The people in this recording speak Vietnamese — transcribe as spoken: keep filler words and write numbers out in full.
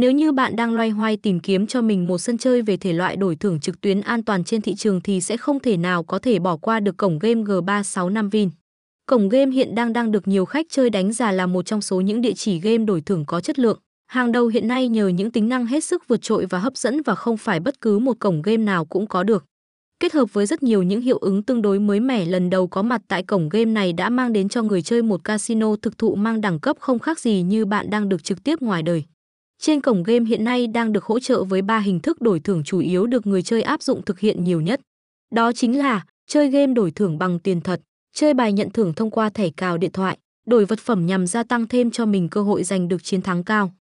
Nếu như bạn đang loay hoay tìm kiếm cho mình một sân chơi về thể loại đổi thưởng trực tuyến an toàn trên thị trường thì sẽ không thể nào có thể bỏ qua được cổng game G ba sáu năm Vin. Cổng game hiện đang đang được nhiều khách chơi đánh giá là một trong số những địa chỉ game đổi thưởng có chất lượng hàng đầu hiện nay nhờ những tính năng hết sức vượt trội và hấp dẫn, và không phải bất cứ một cổng game nào cũng có được. Kết hợp với rất nhiều những hiệu ứng tương đối mới mẻ lần đầu có mặt tại cổng game này đã mang đến cho người chơi một casino thực thụ mang đẳng cấp không khác gì như bạn đang được trực tiếp ngoài đời. Trên cổng game hiện nay đang được hỗ trợ với ba hình thức đổi thưởng chủ yếu được người chơi áp dụng thực hiện nhiều nhất. Đó chính là chơi game đổi thưởng bằng tiền thật, chơi bài nhận thưởng thông qua thẻ cào điện thoại, đổi vật phẩm nhằm gia tăng thêm cho mình cơ hội giành được chiến thắng cao.